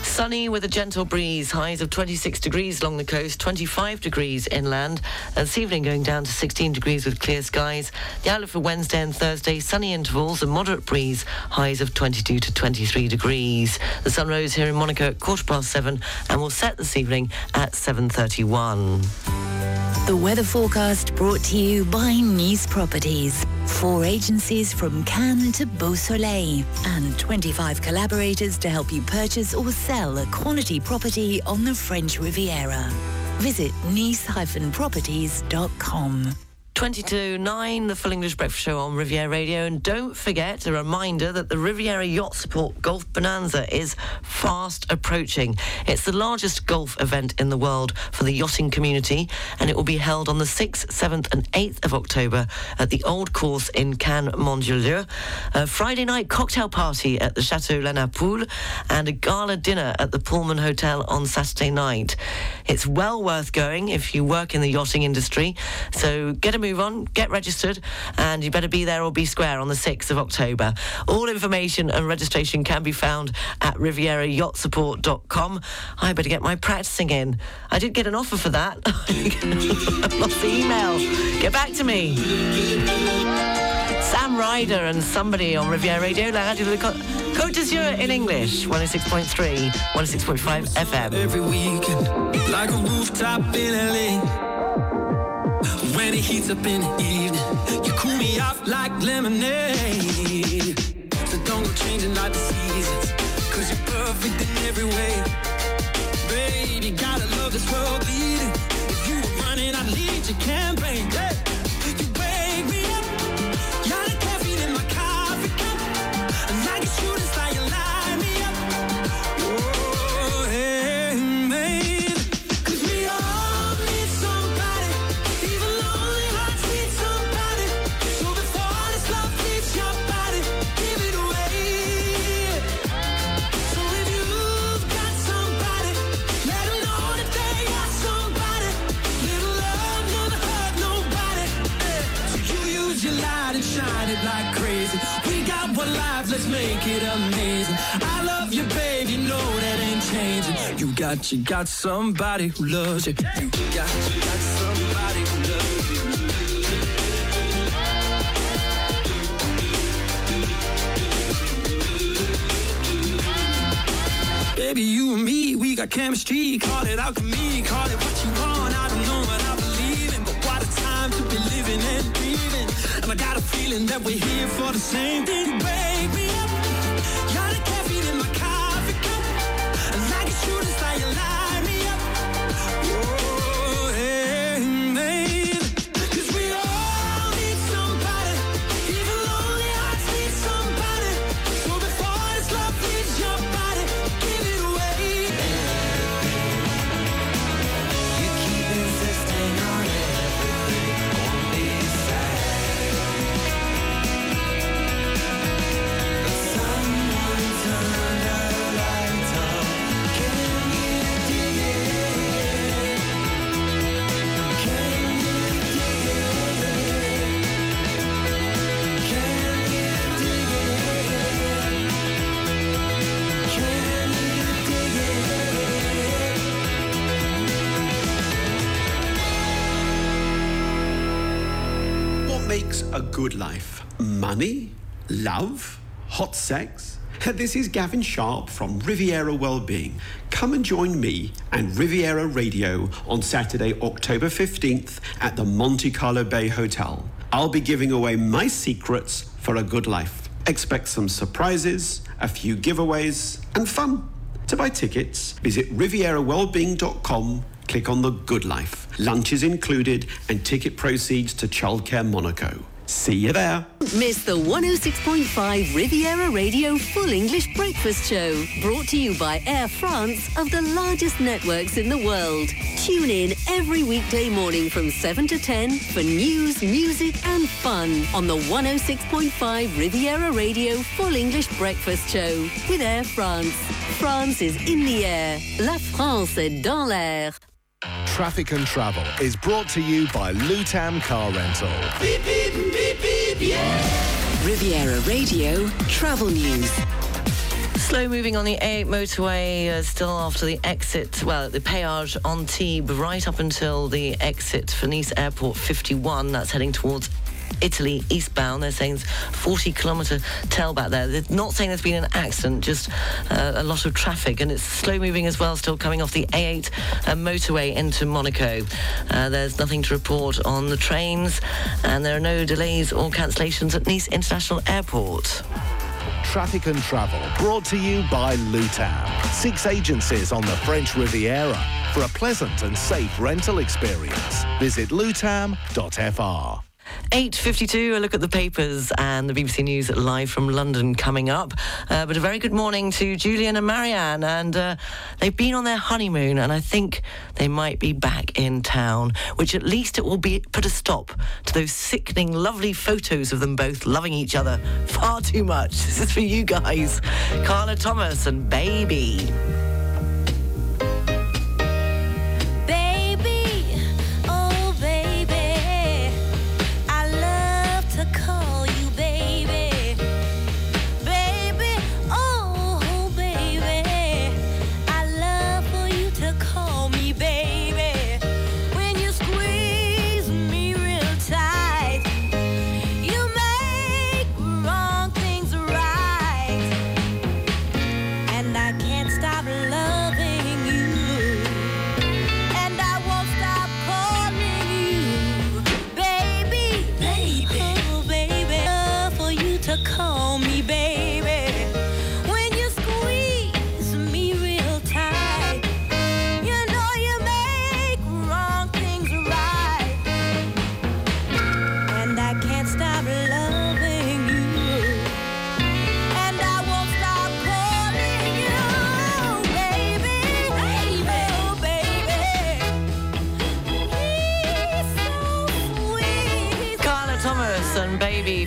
Sunny with a gentle breeze, highs of 26 degrees along the coast, 25 degrees inland. This evening going down to 16 degrees with clear skies. The outlook for Wednesday and Thursday, sunny intervals and moderate breeze, highs of 22 to 23 degrees. The sun rose here in Monaco at 7:15 and will set this evening at 7:31. The weather forecast brought to you by Nice Properties. 4 agencies from Cannes to Beausoleil and 25 collaborators to help you purchase or sell a quality property on the French Riviera. Visit nice-properties.com. 9:22, the Full English Breakfast Show on Riviera Radio. And don't forget, a reminder that the Riviera Yacht Support Golf Bonanza is fast approaching. It's the largest golf event in the world for the yachting community, and it will be held on the 6th, 7th and 8th of October at the Old Course in Cannes-Mandelieu. A Friday night cocktail party at the Chateau La Napoule and a gala dinner at the Pullman Hotel on Saturday night. It's well worth going if you work in the yachting industry, so get a move on, get registered, and you better be there or be square on the 6th of October. All information and registration can be found at rivierayachtssupport.com. I better get my practicing in. I did get an offer for that. I lost the email. Get back to me. Sam Ryder and Somebody on Riviera Radio, La Radio de Côte d'Azur in English, 106.3, 106.5 FM. Every weekend, like a rooftop in LA. When it heats up in the evening, you cool me off like lemonade. So don't go changing like the seasons, cause you're perfect in every way. Baby, gotta love this world leading. If you were running, I'd lead your campaign. Yeah. You wake me up, got the caffeine in my coffee cup. And I can shoot us like you light me up. Oh, hey, man. Like crazy, we got one life, let's make it amazing. I love you, babe, you know that ain't changing. You got somebody who loves you. You got somebody who loves you. Baby, you and me, we got chemistry. Call it alchemy, call it what you want. I don't know what I believe in, but what a time to be living and breathing. And I got a feeling that we're here for the same thing, baby. Got a caffeine in my coffee cup. I like a shooting star, you light me up. Oh, hey, babe. 'Cause we all need somebody. Even lonely hearts need somebody. So before this love leaves your body, give it away. You keep insisting on everything on this side. Makes a good life? Money? Love? Hot sex? This is Gavin Sharp from Riviera Wellbeing. Come and join me and Riviera Radio on Saturday, October 15th at the Monte Carlo Bay Hotel. I'll be giving away my secrets for a good life. Expect some surprises, a few giveaways, and fun. To buy tickets, visit rivierawellbeing.com. Click on the Good Life. Lunch is included and ticket proceeds to Childcare Monaco. See you there. Miss the 106.5 Riviera Radio Full English Breakfast Show, brought to you by Air France, of the largest networks in the world. Tune in every weekday morning from 7 to 10 for news, music and fun on the 106.5 Riviera Radio Full English Breakfast Show with Air France. France is in the air. La France est dans l'air. Traffic and Travel is brought to you by Lutam Car Rental. Beep, beep, beep, beep, yeah. Riviera Radio Travel News. Slow moving on the A8 motorway, still after the exit, well, the Péage Antibes, right up until the exit for Nice Airport 51. That's heading towards Italy eastbound. They're saying it's 40-kilometre tailback there. They're not saying there's been an accident, just a lot of traffic, and it's slow moving as well, still coming off the A8 motorway into Monaco. There's nothing to report on the trains, and there are no delays or cancellations at Nice International Airport. Traffic and Travel, brought to you by Lutam. 6 agencies on the French Riviera. For a pleasant and safe rental experience, visit lutam.fr. 8:52, a look at the papers and the BBC News live from London coming up. But a very good morning to Julian and Marianne, and they've been on their honeymoon, and I think they might be back in town, which at least it will be put a stop to those sickening, lovely photos of them both loving each other far too much. This is for you guys, Carla Thomas and Baby.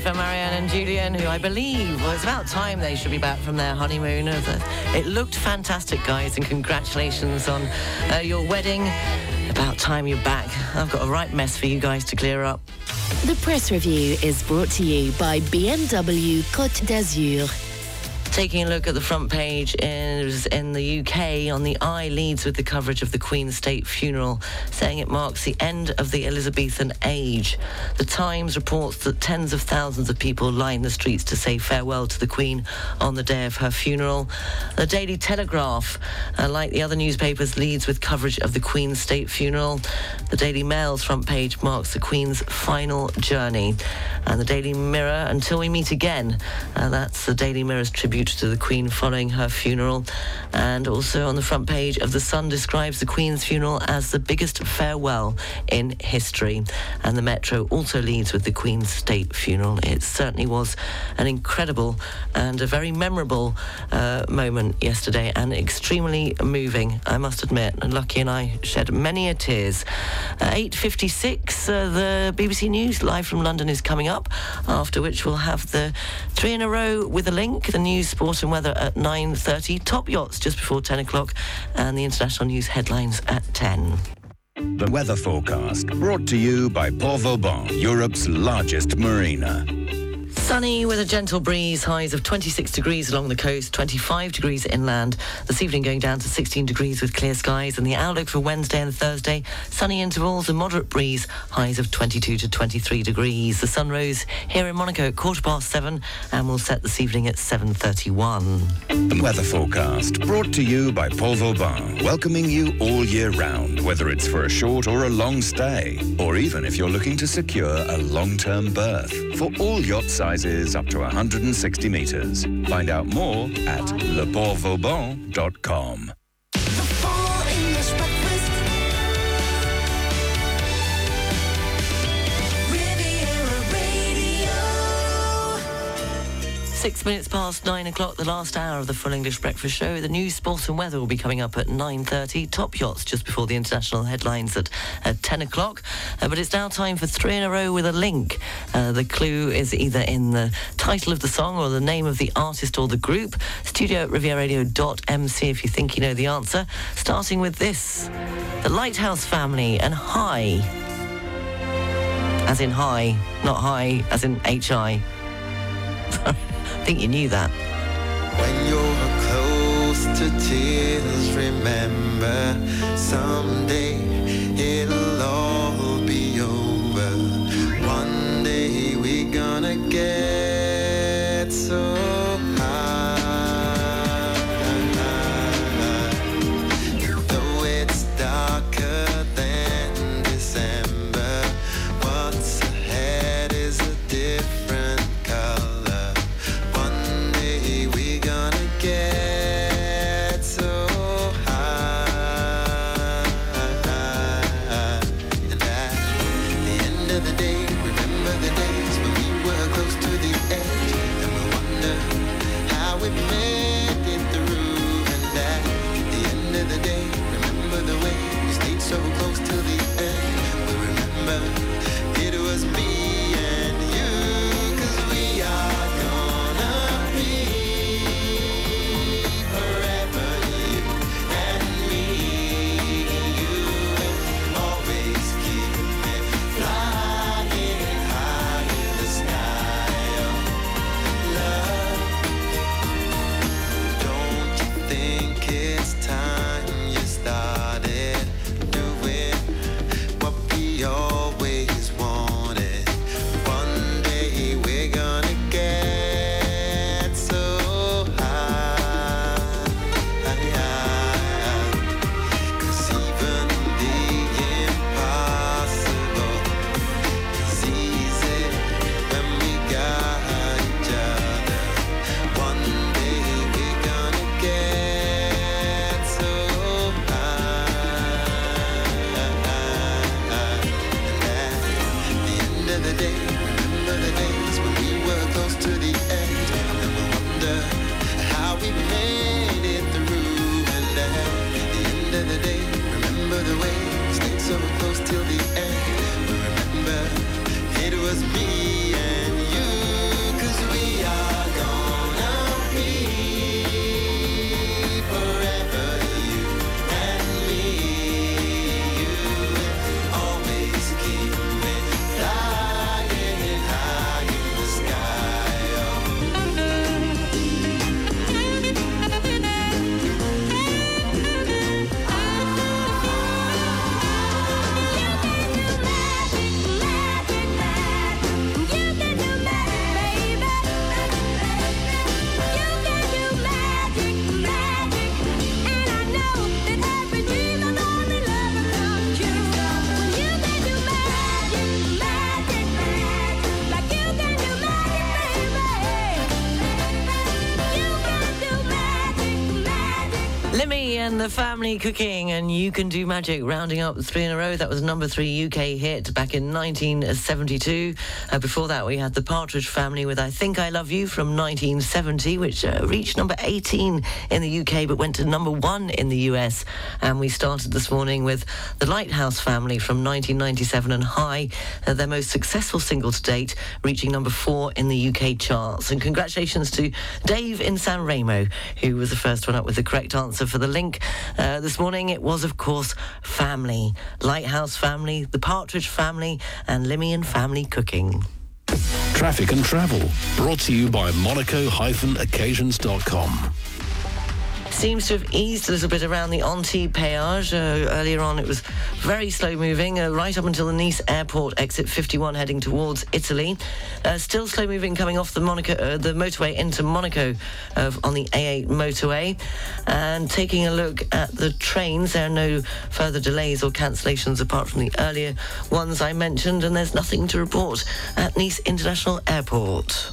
For Marianne and Julian, who I believe was about time they should be back from their honeymoon. It looked fantastic, guys, and congratulations on your wedding. About time you're back. I've got a right mess for you guys to clear up. The press review is brought to you by BMW Côte d'Azur. Taking a look at the front page is in the UK. On the Eye leads with the coverage of the Queen's state funeral, saying it marks the end of the Elizabethan age. The Times reports that tens of thousands of people line the streets to say farewell to the Queen on the day of her funeral. The Daily Telegraph, like the other newspapers, leads with coverage of the Queen's state funeral. The Daily Mail's front page marks the Queen's final journey. And the Daily Mirror, until we meet again, that's the Daily Mirror's tribute to the Queen following her funeral. And also on the front page of The Sun describes the Queen's funeral as the biggest farewell in history. And the Metro also leads with the Queen's state funeral. It certainly was an incredible and a very memorable moment yesterday, and extremely moving, I must admit. And Lucky and I shed many a tears. 8.56, the BBC News live from London is coming up, after which we'll have the three in a row with a link, the news, sport and weather at 9.30, top yachts just before 10 o'clock, and the international news headlines at 10. The weather forecast brought to you by Port Vauban, Europe's largest marina. Sunny with a gentle breeze, highs of 26 degrees along the coast, 25 degrees inland. This evening going down to 16 degrees with clear skies, and the outlook for Wednesday and Thursday, sunny intervals, a moderate breeze, highs of 22 to 23 degrees. The sun rose here in Monaco at 7:15 and will set this evening at 7:31. The weather forecast brought to you by Port Vauban, welcoming you all year round, whether it's for a short or a long stay, or even if you're looking to secure a long-term berth, for all yacht sizes up to 160 metres. Find out more at leportvauban.com. Six minutes past 9 o'clock, the last hour of the Full English Breakfast Show. The news, sport and weather will be coming up at 9.30. Top yachts just before the international headlines at 10 o'clock. But it's now time for three in a row with a link. The clue is either in the title of the song or the name of the artist or the group. Studio at rivieradio.mc if you think you know the answer. Starting with this. The Lighthouse Family and Hi. As in hi, not hi, as in H-I. Sorry. I think you knew that. When you're close to tears, remember someday it'll all be over. One day we're gonna get so high. Though it's darker than December, what's ahead is a different color. Get so high, and at the end of the day, remember the days when we were close to the edge, and we'll wonder how we made it through. And at the end of the day, remember the way we stayed so close to the end. We remember it was me and you, 'cause we are gonna be time you started doing. the family cooking, and You Can Do Magic, rounding up three in a row. That was number 3 UK hit back in 1972. Before that, we had the Partridge Family with I Think I Love You from 1970, which reached number 18 in the UK, but went to number 1 in the US. And we started this morning with the Lighthouse Family from 1997 and High, their most successful single to date, reaching number 4 in the UK charts. And congratulations to Dave in San Remo, who was the first one up with the correct answer for the link this morning. It was, of course, Family, Lighthouse Family, the Partridge Family, and Limmy and Family Cooking. Traffic and travel, brought to you by Monaco-occasions.com. Seems to have eased a little bit around the Anti-Péage. Earlier on, it was very slow moving, right up until the Nice airport, exit 51, heading towards Italy. Still slow moving coming off the motorway into Monaco on the A8 motorway. And taking a look at the trains, there are no further delays or cancellations apart from the earlier ones I mentioned, and there's nothing to report at Nice International Airport.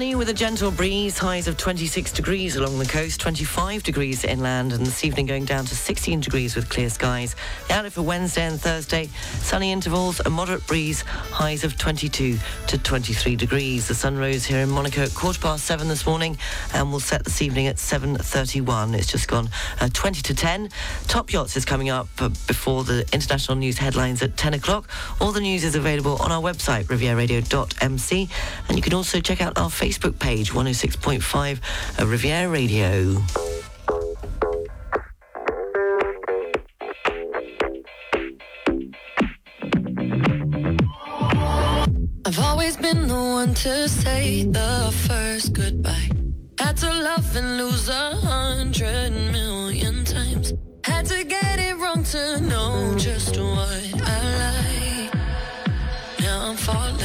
With a gentle breeze, highs of 26 degrees along the coast, 25 degrees inland, and this evening going down to 16 degrees with clear skies. The outlook for Wednesday and Thursday, sunny intervals, a moderate breeze, highs of 22 to 23 degrees. The sun rose here in Monaco at 7:15 this morning and will set this evening at 7:31. It's just gone 20 to 10. Top Yachts is coming up before the international news headlines at 10 o'clock. All the news is available on our website, rivieradio.mc, and you can also check out our Facebook page, 106.5 Riviera Radio. I've always been the one to say the first goodbye. Had to love and lose 100 million times. Had to get it wrong to know just what I like. Now I'm falling.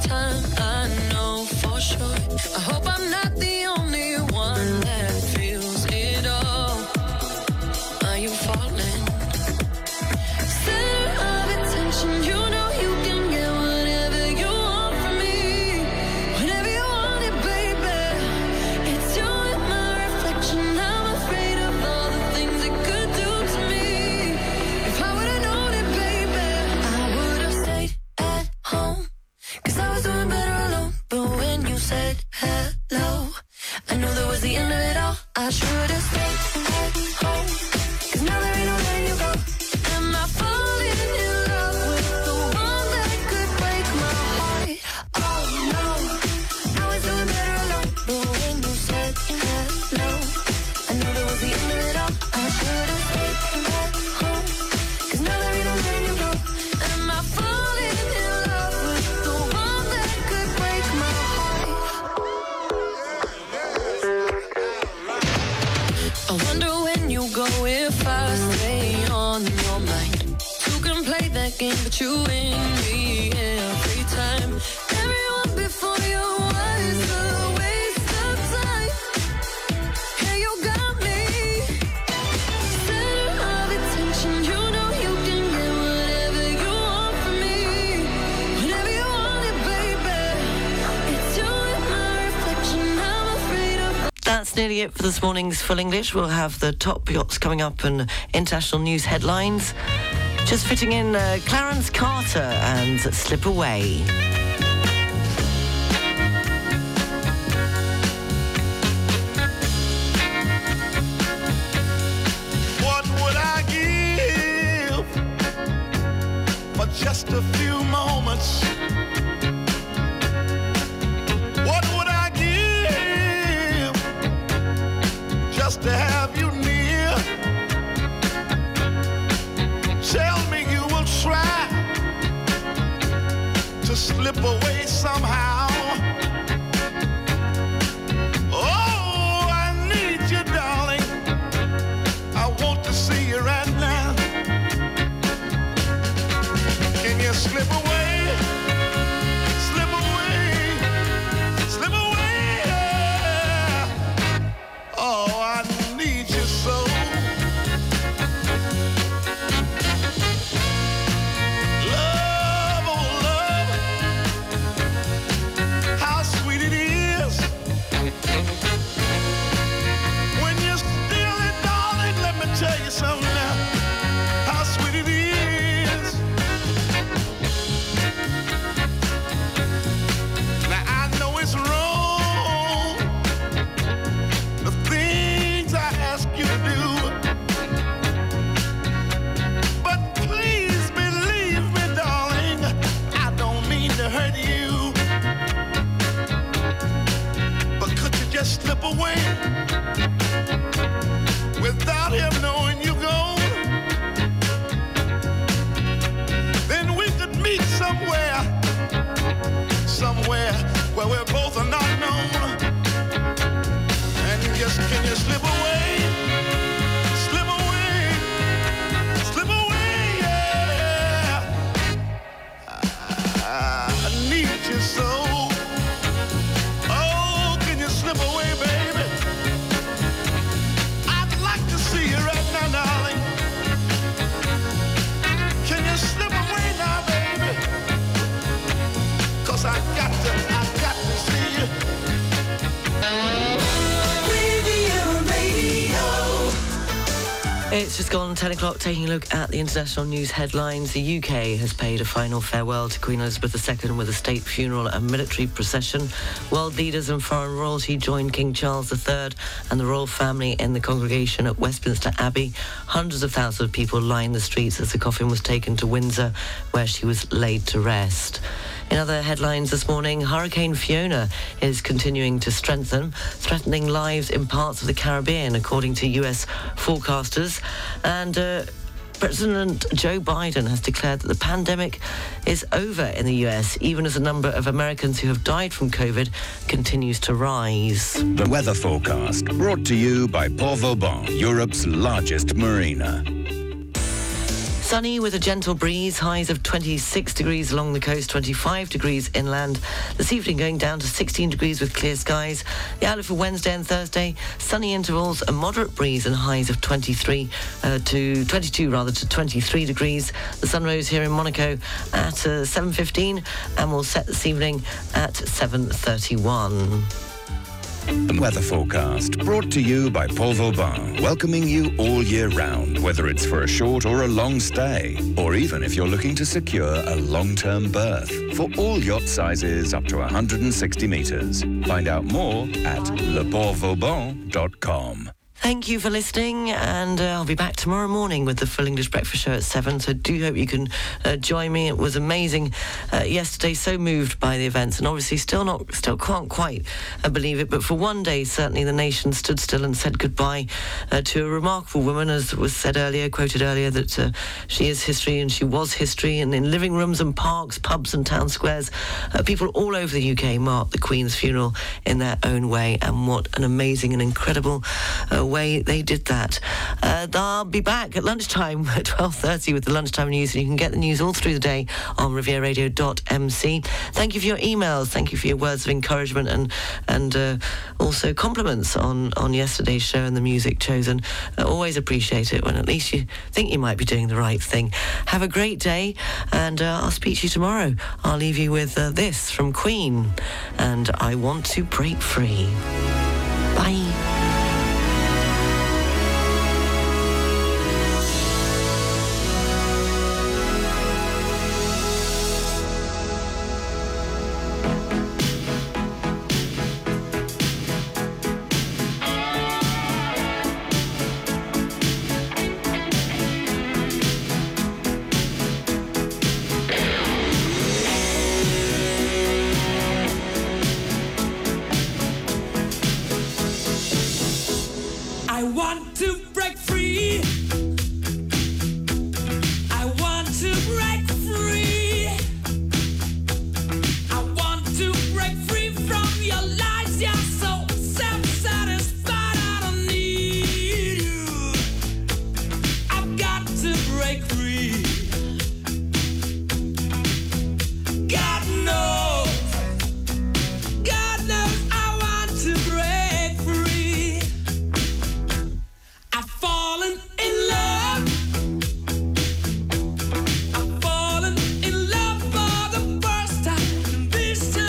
time I know for sure. I hope I'm not the only one that feels it all. nothing but you and me every time. Everyone before you was a waste of time. Hey, you got me. Center of attention, you know you can get whatever you want from me. Whenever you want it, baby. It's you in my reflection, I'm afraid of. That's nearly it for this morning's Full English. We'll have the top yachts coming up and international news headlines. Just fitting in Clarence Carter and Slip Away. What would I give for just a few moments? What would I give just to have you near? Tell me you will try to slip away somehow. Oh, I need you, darling. I want to see you right now. Can you slip away? Slip away. Slip away. Oh, I need you so. Slip away without him knowing you go. Then we could meet somewhere, somewhere where we both are not known. And just can you slip away? Slip away, slip away, yeah. I need you so. I got to see you. Riviera Radio. It's just gone 10 o'clock, taking a look at the international news headlines. The UK has paid a final farewell to Queen Elizabeth II with a state funeral and military procession. World leaders and foreign royalty joined King Charles III and the royal family in the congregation at Westminster Abbey. Hundreds of thousands of people lined the streets as the coffin was taken to Windsor, where she was laid to rest. In other headlines this morning, Hurricane Fiona is continuing to strengthen, threatening lives in parts of the Caribbean, according to US forecasters. And President Joe Biden has declared that the pandemic is over in the US, even as the number of Americans who have died from COVID continues to rise. The weather forecast, brought to you by Port Vauban, Europe's largest marina. Sunny with a gentle breeze, highs of 26 degrees along the coast, 25 degrees inland. This evening going down to 16 degrees with clear skies. The outlook for Wednesday and Thursday, sunny intervals, a moderate breeze and highs of 22 to 23 degrees. The sun rose here in Monaco at 7:15 and will set this evening at 7:31. The weather forecast, brought to you by Port Vauban, welcoming you all year round, whether it's for a short or a long stay, or even if you're looking to secure a long-term berth, for all yacht sizes up to 160 metres. Find out more at leportvauban.com. Thank you for listening, and I'll be back tomorrow morning with the Full English Breakfast Show at 7, so do hope you can join me. It was amazing yesterday, so moved by the events, and obviously still can't quite believe it, but for one day, certainly the nation stood still and said goodbye to a remarkable woman, as was said earlier, quoted earlier, that she is history and she was history, and in living rooms and parks, pubs and town squares, people all over the UK marked the Queen's funeral in their own way, and what an amazing and incredible way they did that. I'll be back at lunchtime at 12:30 with the lunchtime news, and you can get the news all through the day on rivieradio.mc. Thank you for your emails. Thank you for your words of encouragement and also compliments on yesterday's show and the music chosen. I always appreciate it when at least you think you might be doing the right thing. Have a great day, and I'll speak to you tomorrow. I'll leave you with this from Queen and I Want to Break Free.